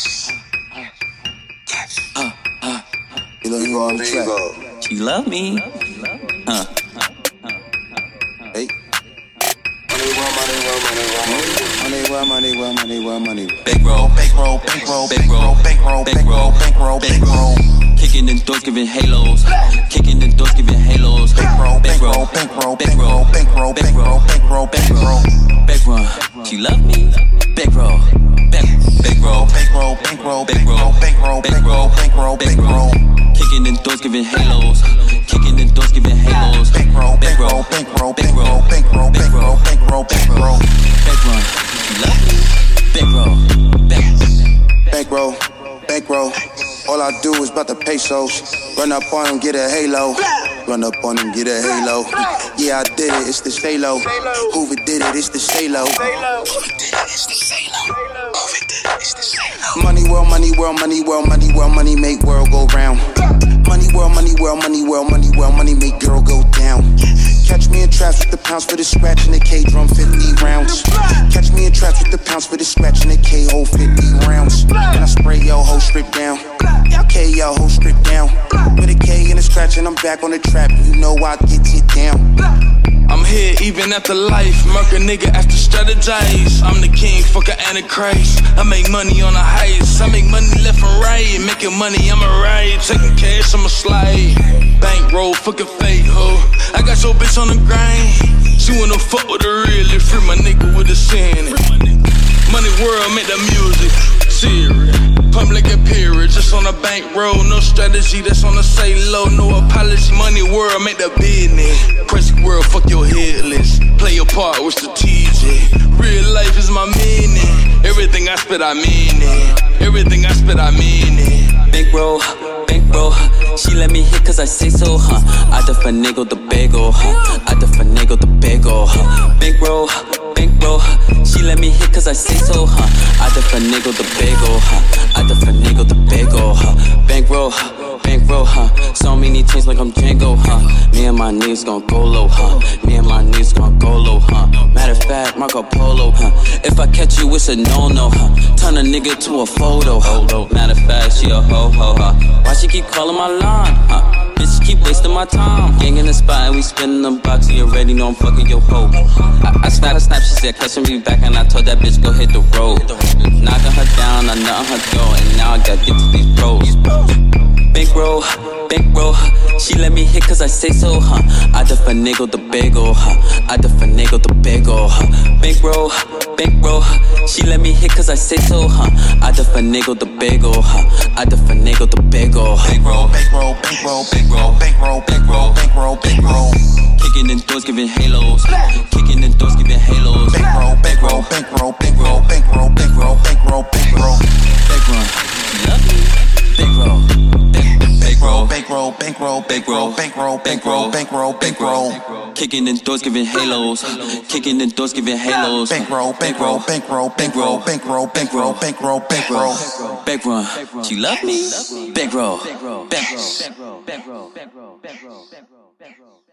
You know you on the track. You love me. Hey. Money. Bank roll, bank roll, bank roll, bank roll, bank roll, bank roll, bank roll, bank roll. Kicking the doors, giving halos. Kicking the doors, giving halos. Bank roll, bank roll, bank roll, bank roll, bank roll, bank roll, bank roll, bank roll. Bank roll. She love me. Bank roll. Bank roll, bank roll, bank roll, bank roll, bank roll, bank roll, bank roll, bank roll. Kicking the doors, giving halos. Kicking the doors, giving halos. Bank roll, bank roll, bank roll, bank roll, bank roll, bank roll, bank roll, bank roll. Bank roll. Bankroll, bankroll. All I do is bout the pesos. Run up on him, get a halo. Run up on him, get a halo. Yeah, I did it, it's the Shalo. Hoover did it, it's the Shalo. Hoover did it, it's the Shalo. Hoover did it, it's the Shalo. MoneyWorld, MoneyWorld, MoneyWorld, MoneyWorld, money make world go round. MoneyWorld, MoneyWorld, MoneyWorld, MoneyWorld, money make girl go down. Catch me in traps with the pounds for the scratch and the K drum 50 rounds. Catch me in traps with the pounds for the scratch and the K hole 50 rounds. And I spray your whole strip down. Y'all K your whole strip down. With a K and a scratch and I'm back on the trap. You know I get you down. I'm here even after life, murk a nigga after strategize. I'm the king, fuck a antichrist. I make money on a heist. I make money left and right, making money, I'm a riot. Taking cash, I'm a slide. Bankroll, fucking fake ho. I got your bitch on the grind. She wanna fuck with the real, free my nigga with the sin. Money world, make the music serious. Public appearance, just on a bankroll, no strategy, that's on a say low, no apology. Money world, make the business. Press world, fuck your headless. Play your part with strategic. Real life is my meaning. Everything I spit, I mean it. Everything I spit, I mean it. Bankroll, bankroll. She let me hit cause I say so, huh? I just finagle the bagel, huh? I just finagle the bagel, huh? Bankroll, bankroll. She let me hit cause I say so, huh? I just finagle the bagel, huh? I just finagle the bagel, huh? Bankroll, bankroll, huh? So many chains like I'm Django, huh? Me and my niggas gon' go low, huh? Me and my niggas gon' go low, huh? Matter of fact, Marco Polo, huh? If I catch you, it's a no-no, huh? Turn a nigga to a photo, huh? Matter of fact, she a ho-ho, huh? Why she keep calling my line, huh? Bitch, keep wasting my time. Gang in the spot and we spinning the box. You already know I'm fucking your hoe. I snapped, she said, cussing me back. And I told that bitch, go hit the road. Knocking her down, I knock her door. And now I gotta get to these pros. Bankroll, bankroll. She let me hit cause I say so, huh? I just finagle the bagel, huh? I just finagle the bagel, huh? Bankroll, bankroll. She let me hit cause I say so, huh? I just finagle the bagel, huh? I just finagle the bagel, huh? Bankroll, bankroll, bankroll, bankroll. Bankroll, bankroll, bankroll, bankroll, bankroll. Kicking in doors, giving halos. Kicking in doors, giving halos. Bankroll, bankroll, bankroll, bankroll, bankroll, bankroll, bankroll, bankroll. Bankroll, bankroll, bankroll, bankroll, bankroll, bankroll, bankroll, bankroll, bankroll, bankroll. Kicking in doors, giving halos. Kicking in doors, giving halos. Bankroll, bankroll, bankroll, bankroll, bankroll, bankroll, bankroll, bankroll. Bankroll, you love me? Bankroll, bankroll. Bankroll.